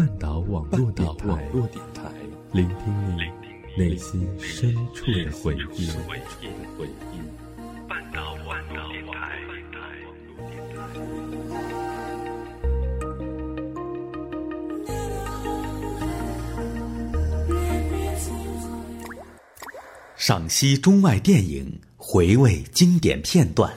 半岛网络电台，聆听你内心深处的回忆。半岛网络电台，赏析中外电影，回味经典片段。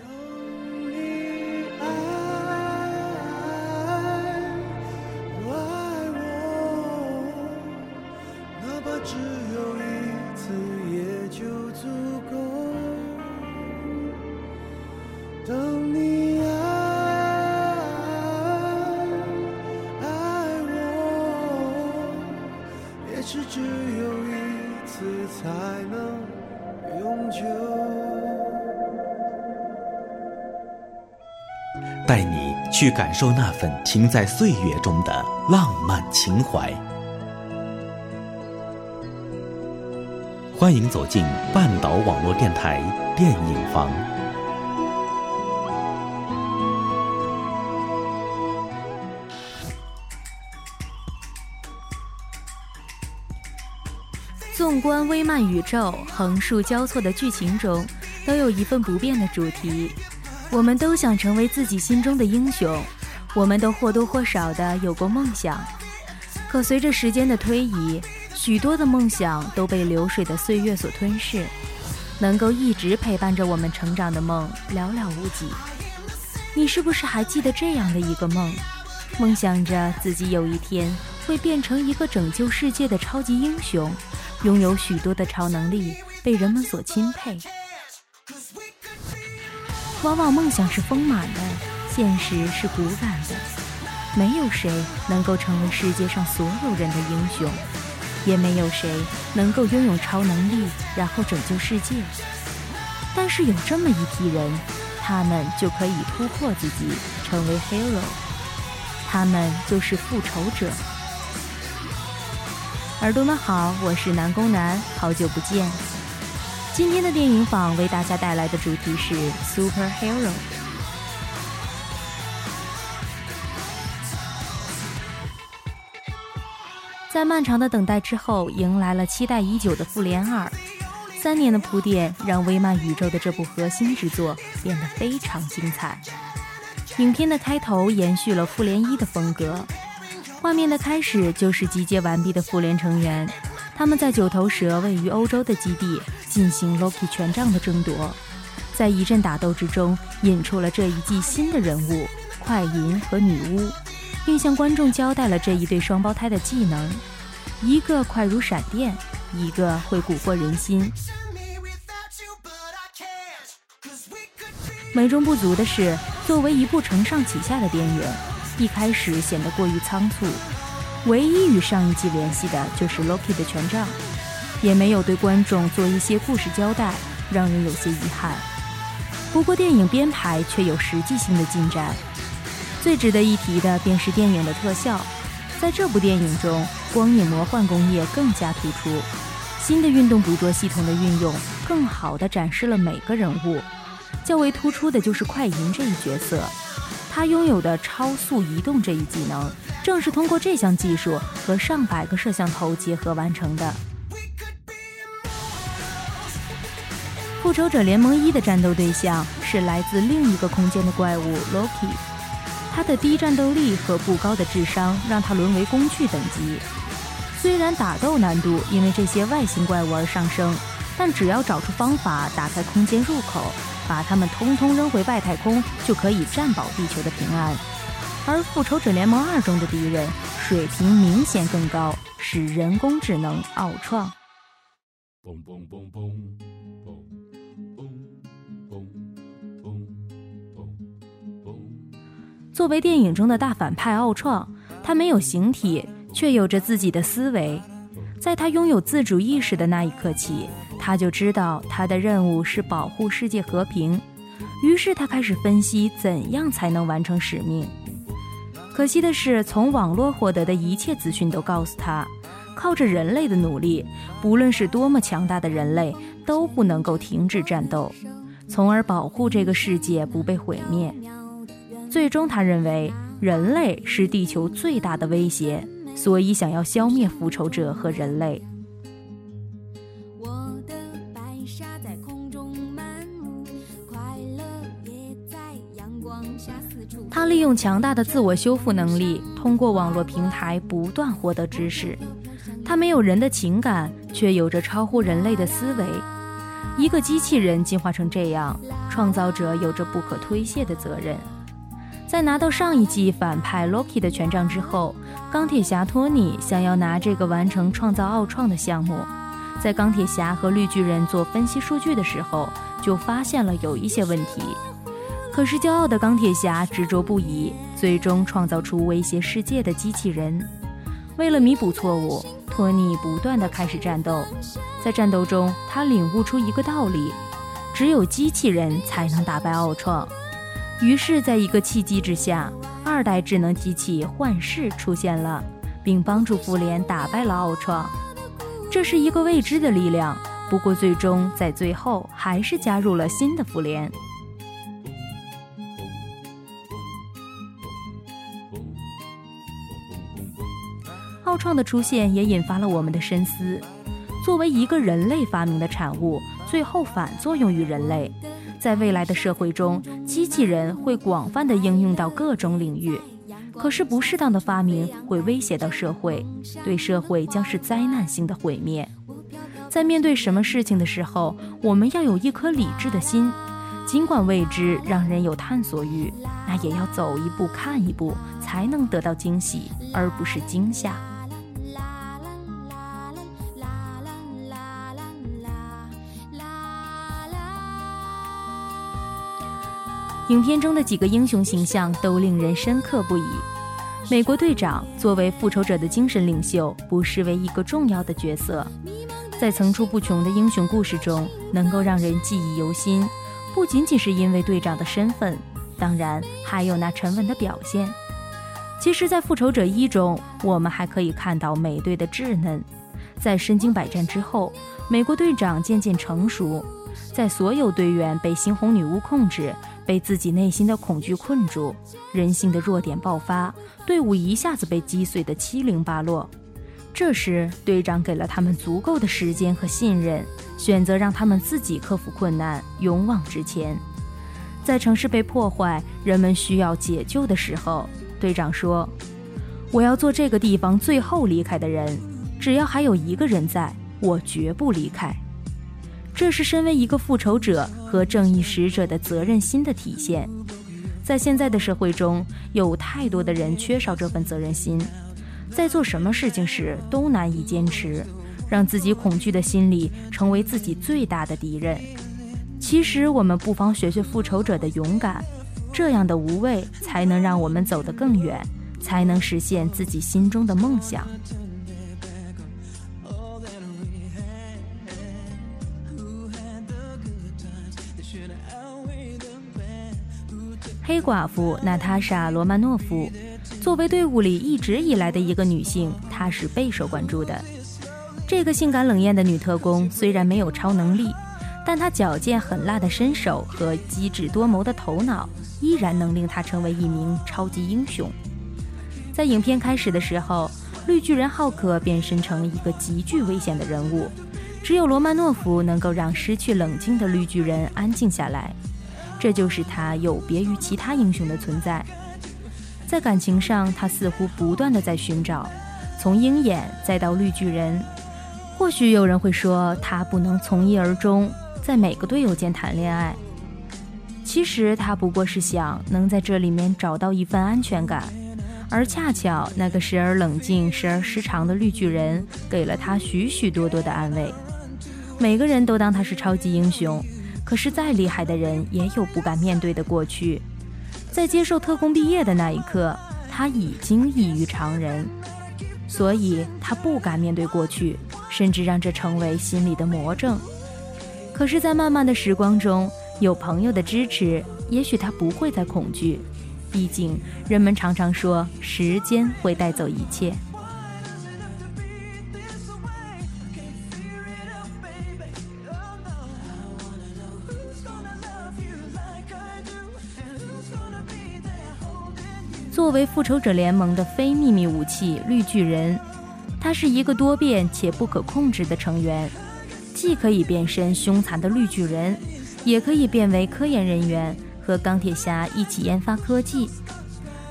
带你去感受那份停在岁月中的浪漫情怀。欢迎走进半岛网络电台电影房。纵观微漫宇宙，横竖交错的剧情中，都有一份不变的主题。我们都想成为自己心中的英雄，我们都或多或少的有过梦想，可随着时间的推移，许多的梦想都被流水的岁月所吞噬，能够一直陪伴着我们成长的梦寥寥无几。你是不是还记得这样的一个梦，梦想着自己有一天会变成一个拯救世界的超级英雄，拥有许多的超能力，被人们所钦佩。往往梦想是丰满的，现实是骨感的，没有谁能够成为世界上所有人的英雄，也没有谁能够拥有超能力然后拯救世界。但是有这么一批人，他们就可以突破自己，成为 Hero， 他们就是复仇者。耳朵们好，我是南宫南，好久不见。今天的电影坊为大家带来的主题是 Superhero。 在漫长的等待之后，迎来了期待已久的复联2。3年的铺垫让微漫宇宙的这部核心之作变得非常精彩。影片的开头延续了复联1的风格，画面的开始就是集结完毕的复联成员，他们在九头蛇位于欧洲的基地进行 Loki 权杖的争夺，在一阵打斗之中引出了这一季新的人物快银和女巫，并向观众交代了这一对双胞胎的技能，一个快如闪电，一个会蛊惑人心。美中不足的是，作为一部承上启下的电影，一开始显得过于仓促，唯一与上一季联系的就是 Loki 的权杖，也没有对观众做一些故事交代，让人有些遗憾。不过电影编排却有实际性的进展。最值得一提的便是电影的特效，在这部电影中，光影魔幻工业更加突出，新的运动捕捉系统的运用更好地展示了每个人物。较为突出的就是快银这一角色，他拥有的超速移动这一技能，正是通过这项技术和上百个摄像头结合完成的。复仇者联盟1的战斗对象是来自另一个空间的怪物 Loki， 他的低战斗力和不高的智商让他沦为工具等级。虽然打斗难度因为这些外星怪物而上升，但只要找出方法打开空间入口，把他们通通扔回外太空，就可以占保地球的平安。而复仇者联盟2中的敌人水平明显更高，使人工智能奥创。蹦蹦蹦蹦作为电影中的大反派奥创，他没有形体，却有着自己的思维。在他拥有自主意识的那一刻起，他就知道他的任务是保护世界和平，于是他开始分析怎样才能完成使命。可惜的是，从网络获得的一切资讯都告诉他，靠着人类的努力，不论是多么强大的人类，都不能够停止战斗，从而保护这个世界不被毁灭。最终他认为人类是地球最大的威胁，所以想要消灭复仇者和人类。他利用强大的自我修复能力，通过网络平台不断获得知识。他没有人的情感，却有着超乎人类的思维。一个机器人进化成这样，创造者有着不可推卸的责任。在拿到上一季反派 Loki 的权杖之后，钢铁侠托尼想要拿这个完成创造奥创的项目。在钢铁侠和绿巨人做分析数据的时候，就发现了有一些问题。可是骄傲的钢铁侠执着不已，最终创造出威胁世界的机器人。为了弥补错误，托尼不断地开始战斗。在战斗中，他领悟出一个道理，只有机器人才能打败奥创。于是在一个契机之下，二代智能机器幻视出现了，并帮助复联打败了奥创。这是一个未知的力量，不过最终在最后还是加入了新的复联。奥创的出现也引发了我们的深思，作为一个人类发明的产物，最后反作用于人类。在未来的社会中，机器人会广泛地应用到各种领域，可是不适当的发明会威胁到社会，对社会将是灾难性的毁灭。在面对什么事情的时候，我们要有一颗理智的心，尽管未知让人有探索欲，那也要走一步看一步，才能得到惊喜，而不是惊吓。影片中的几个英雄形象都令人深刻不已。美国队长作为复仇者的精神领袖，不失为一个重要的角色。在层出不穷的英雄故事中，能够让人记忆犹新，不仅仅是因为队长的身份，当然还有那沉稳的表现。其实在复仇者1中，我们还可以看到美队的稚嫩。在身经百战之后，美国队长渐渐成熟。在所有队员被猩红女巫控制，被自己内心的恐惧困住，人性的弱点爆发，队伍一下子被击碎得七零八落。这时队长给了他们足够的时间和信任，选择让他们自己克服困难，勇往直前。在城市被破坏，人们需要解救的时候，队长说，我要做这个地方最后离开的人，只要还有一个人在，我绝不离开。这是身为一个复仇者和正义使者的责任心的体现。在现在的社会中，有太多的人缺少这份责任心，在做什么事情时都难以坚持，让自己恐惧的心理成为自己最大的敌人。其实我们不妨学学复仇者的勇敢，这样的无畏才能让我们走得更远，才能实现自己心中的梦想。黑寡妇娜塔莎·罗曼诺夫作为队伍里一直以来的一个女性，她是备受关注的。这个性感冷艳的女特工虽然没有超能力，但她矫健狠辣的身手和机智多谋的头脑依然能令她成为一名超级英雄。在影片开始的时候，绿巨人浩克变身成一个极具危险的人物，只有罗曼诺夫能够让失去冷静的绿巨人安静下来，这就是他有别于其他英雄的存在。在感情上，他似乎不断地在寻找，从鹰眼再到绿巨人。或许有人会说他不能从一而终，在每个队友间谈恋爱。其实他不过是想能在这里面找到一份安全感，而恰巧那个时而冷静时而失常的绿巨人给了他许许多多的安慰。每个人都当他是超级英雄，可是再厉害的人也有不敢面对的过去。在接受特工毕业的那一刻，他已经异于常人，所以他不敢面对过去，甚至让这成为心里的魔症。可是在漫漫的时光中，有朋友的支持，也许他不会再恐惧。毕竟人们常常说时间会带走一切。作为复仇者联盟的非秘密武器绿巨人，他是一个多变且不可控制的成员，既可以变身凶残的绿巨人，也可以变为科研人员，和钢铁侠一起研发科技。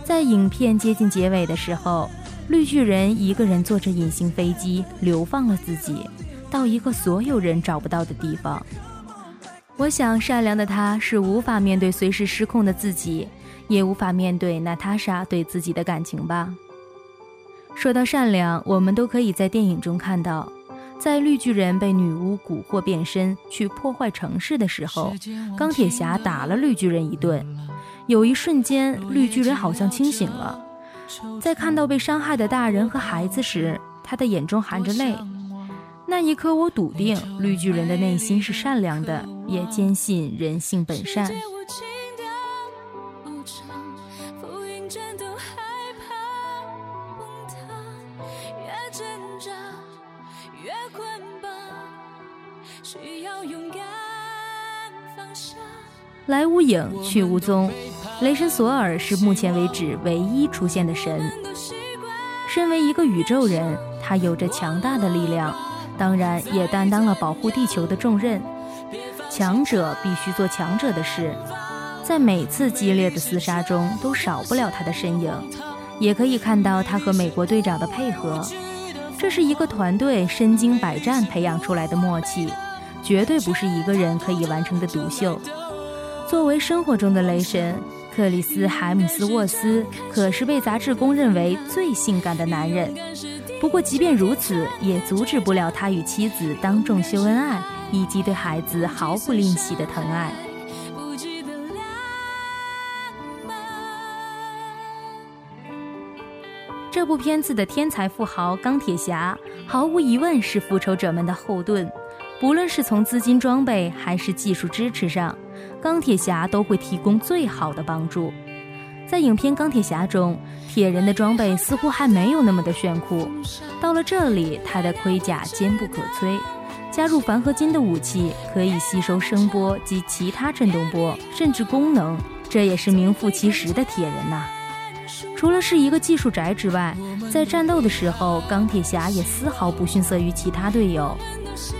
在影片接近结尾的时候，绿巨人一个人坐着隐形飞机流放了自己，到一个所有人找不到的地方。我想善良的他是无法面对随时失控的自己，也无法面对娜塔莎对自己的感情吧。说到善良，我们都可以在电影中看到，在绿巨人被女巫蛊惑变身去破坏城市的时候，钢铁侠打了绿巨人一顿，有一瞬间绿巨人好像清醒了，在看到被伤害的大人和孩子时，他的眼中含着泪。那一刻我笃定绿巨人的内心是善良的，也坚信人性本善。来无影去无踪，雷神索尔是目前为止唯一出现的神。身为一个宇宙人，他有着强大的力量，当然也担当了保护地球的重任。强者必须做强者的事，在每次激烈的厮杀中都少不了他的身影，也可以看到他和美国队长的配合。这是一个团队身经百战培养出来的默契，绝对不是一个人可以完成的独秀。作为生活中的雷神，克里斯·海姆斯沃斯可是被杂志公认为最性感的男人。不过即便如此，也阻止不了他与妻子当众秀恩爱，以及对孩子毫不吝惜的疼爱。这部片子的天才富豪钢铁侠毫无疑问是复仇者们的后盾，不论是从资金装备还是技术支持上，钢铁侠都会提供最好的帮助。在影片《钢铁侠》中，铁人的装备似乎还没有那么的炫酷，到了这里他的盔甲坚不可摧，加入钒合金的武器可以吸收声波及其他振动波甚至功能，这也是名副其实的铁人呐。除了是一个技术宅之外，在战斗的时候钢铁侠也丝毫不逊色于其他队友。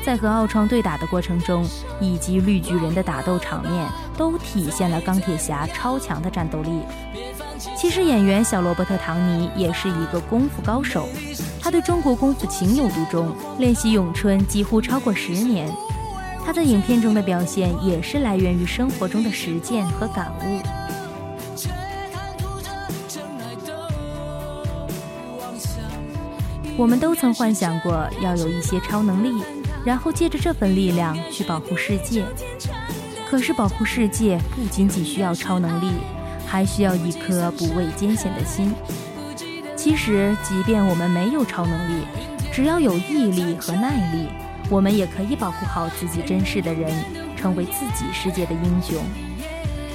在和奥创对打的过程中，以及绿巨人的打斗场面，都体现了钢铁侠超强的战斗力。其实演员小罗伯特·唐尼也是一个功夫高手，他对中国功夫情有独钟，练习咏春几乎超过10年。他在影片中的表现也是来源于生活中的实践和感悟。我们都曾幻想过要有一些超能力，然后借着这份力量去保护世界。可是保护世界不仅仅需要超能力，还需要一颗不畏艰险的心。其实即便我们没有超能力，只要有毅力和耐力，我们也可以保护好自己珍视的人，成为自己世界的英雄。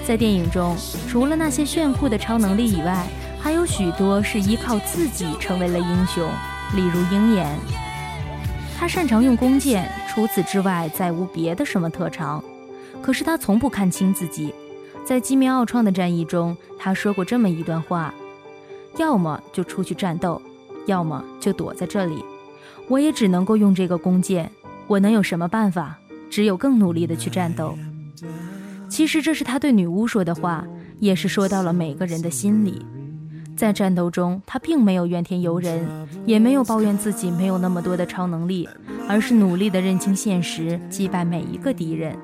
在电影中，除了那些炫酷的超能力以外，还有许多是依靠自己成为了英雄，例如鹰眼，他擅长用弓箭，除此之外再无别的什么特长。可是他从不看清自己，在击灭奥创的战役中，他说过这么一段话：要么就出去战斗，要么就躲在这里。我也只能够用这个弓箭，我能有什么办法？只有更努力地去战斗。其实这是他对女巫说的话，也是说到了每个人的心里。在战斗中，他并没有怨天尤人，也没有抱怨自己没有那么多的超能力，而是努力地认清现实，击败每一个敌人。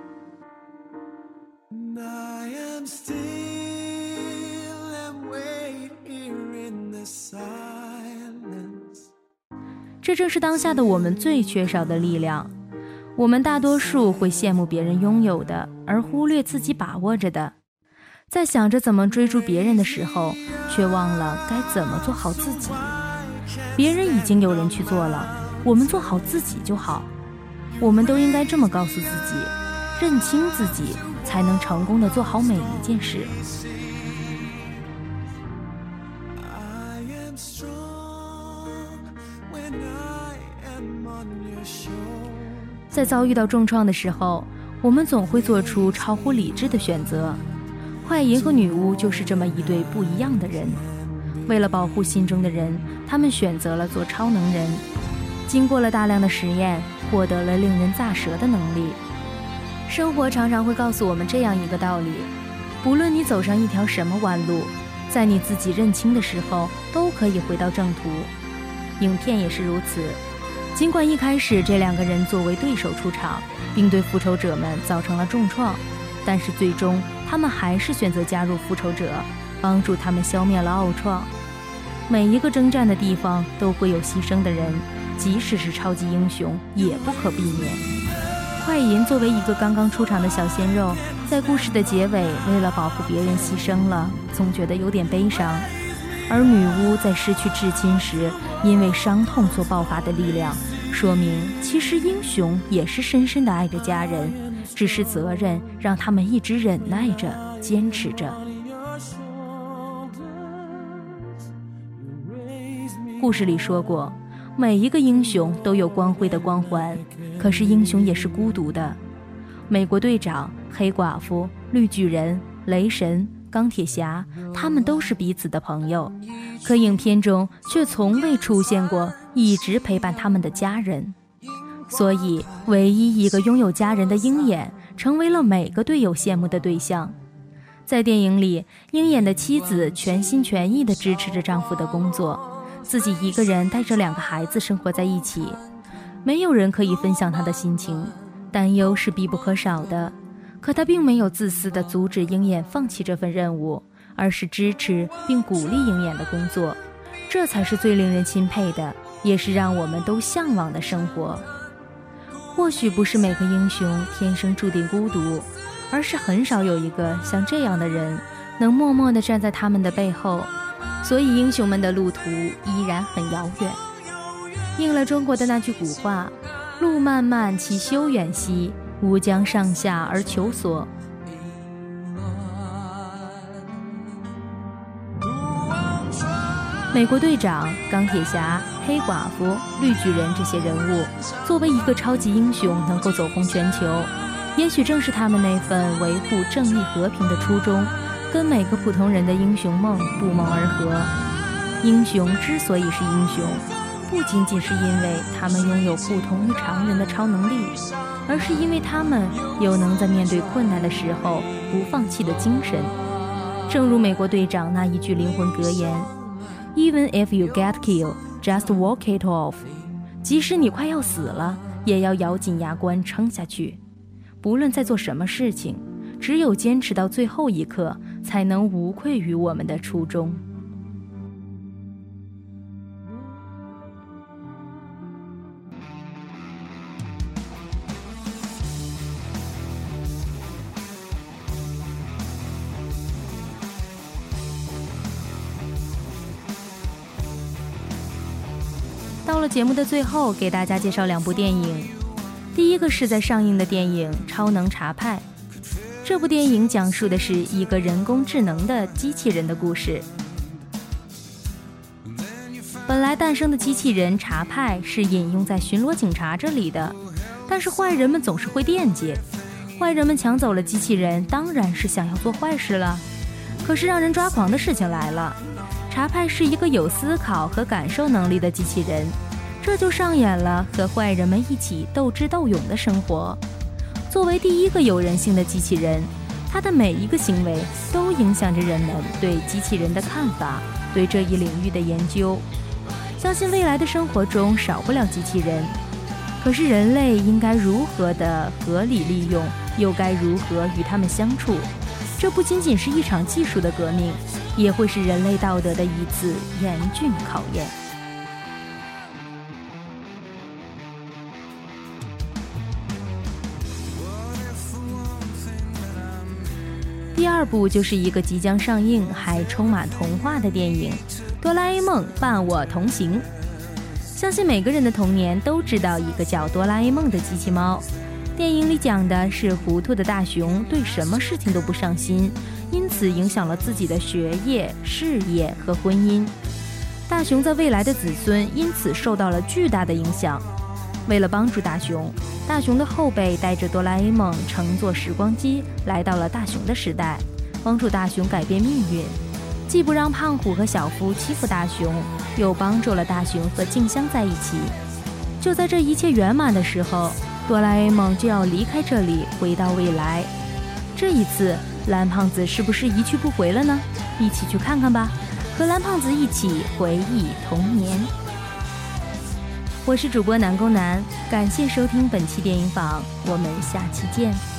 这正是当下的我们最缺少的力量。我们大多数会羡慕别人拥有的，而忽略自己把握着的。在想着怎么追逐别人的时候，却忘了该怎么做好自己。别人已经有人去做了，我们做好自己就好。我们都应该这么告诉自己，认清自己，才能成功地做好每一件事。在遭遇到重创的时候，我们总会做出超乎理智的选择。快银和女巫就是这么一对不一样的人，为了保护心中的人，他们选择了做超能人，经过了大量的实验，获得了令人咂舌的能力。生活常常会告诉我们这样一个道理，不论你走上一条什么弯路，在你自己认清的时候，都可以回到正途。影片也是如此，尽管一开始这两个人作为对手出场，并对复仇者们造成了重创，但是最终他们还是选择加入复仇者，帮助他们消灭了奥创。每一个征战的地方都会有牺牲的人，即使是超级英雄也不可避免。快银作为一个刚刚出场的小鲜肉，在故事的结尾为了保护别人牺牲了，总觉得有点悲伤。而女巫在失去至亲时，因为伤痛所爆发的力量，说明其实英雄也是深深地爱着家人，只是责任让他们一直忍耐着，坚持着。故事里说过，每一个英雄都有光辉的光环，可是英雄也是孤独的。美国队长、黑寡妇、绿巨人、雷神、钢铁侠，他们都是彼此的朋友，可影片中却从未出现过一直陪伴他们的家人。所以，唯一一个拥有家人的鹰眼，成为了每个队友羡慕的对象。在电影里，鹰眼的妻子全心全意地支持着丈夫的工作，自己一个人带着两个孩子生活在一起，没有人可以分享她的心情，担忧是必不可少的。可他并没有自私地阻止鹰眼放弃这份任务，而是支持并鼓励鹰眼的工作，这才是最令人钦佩的，也是让我们都向往的生活。或许不是每个英雄天生注定孤独，而是很少有一个像这样的人能默默地站在他们的背后，所以英雄们的路途依然很遥远。应了中国的那句古话，路漫漫其修远兮，吾将上下而求索。美国队长、钢铁侠、黑寡妇、绿巨人这些人物，作为一个超级英雄能够走红全球，也许正是他们那份维护正义和平的初衷，跟每个普通人的英雄梦不谋而合。英雄之所以是英雄，不仅仅是因为他们拥有不同于常人的超能力，而是因为他们有能在面对困难的时候不放弃的精神。正如美国队长那一句灵魂格言 ：“Even if you get killed, just walk it off。”即使你快要死了，也要咬紧牙关撑下去。不论在做什么事情，只有坚持到最后一刻，才能无愧于我们的初衷。到了节目的最后，给大家介绍两部电影。第一个是在上映的电影《超能查派》，这部电影讲述的是一个人工智能的机器人的故事。本来诞生的机器人查派是引用在巡逻警察这里的，但是坏人们总是会惦记，坏人们抢走了机器人，当然是想要做坏事了。可是让人抓狂的事情来了，查派是一个有思考和感受能力的机器人，这就上演了和坏人们一起斗智斗勇的生活。作为第一个有人性的机器人，他的每一个行为都影响着人们对机器人的看法，对这一领域的研究。相信未来的生活中少不了机器人，可是人类应该如何的合理利用，又该如何与他们相处？这不仅仅是一场技术的革命，也会是人类道德的一次严峻考验。第二部就是一个即将上映还充满童话的电影《哆啦 A 梦伴我同行》。相信每个人的童年都知道一个叫哆啦 A 梦的机器猫。电影里讲的是糊涂的大雄对什么事情都不上心，因此影响了自己的学业、事业和婚姻。大雄在未来的子孙因此受到了巨大的影响。为了帮助大雄，大雄的后辈带着哆啦 A 梦乘坐时光机来到了大雄的时代，帮助大雄改变命运。既不让胖虎和小夫欺负大雄，又帮助了大雄和静香在一起。就在这一切圆满的时候，哆啦 A 梦就要离开这里，回到未来。这一次，蓝胖子是不是一去不回了呢？一起去看看吧，和蓝胖子一起回忆童年。我是主播南宫南，感谢收听本期电影坊，我们下期见。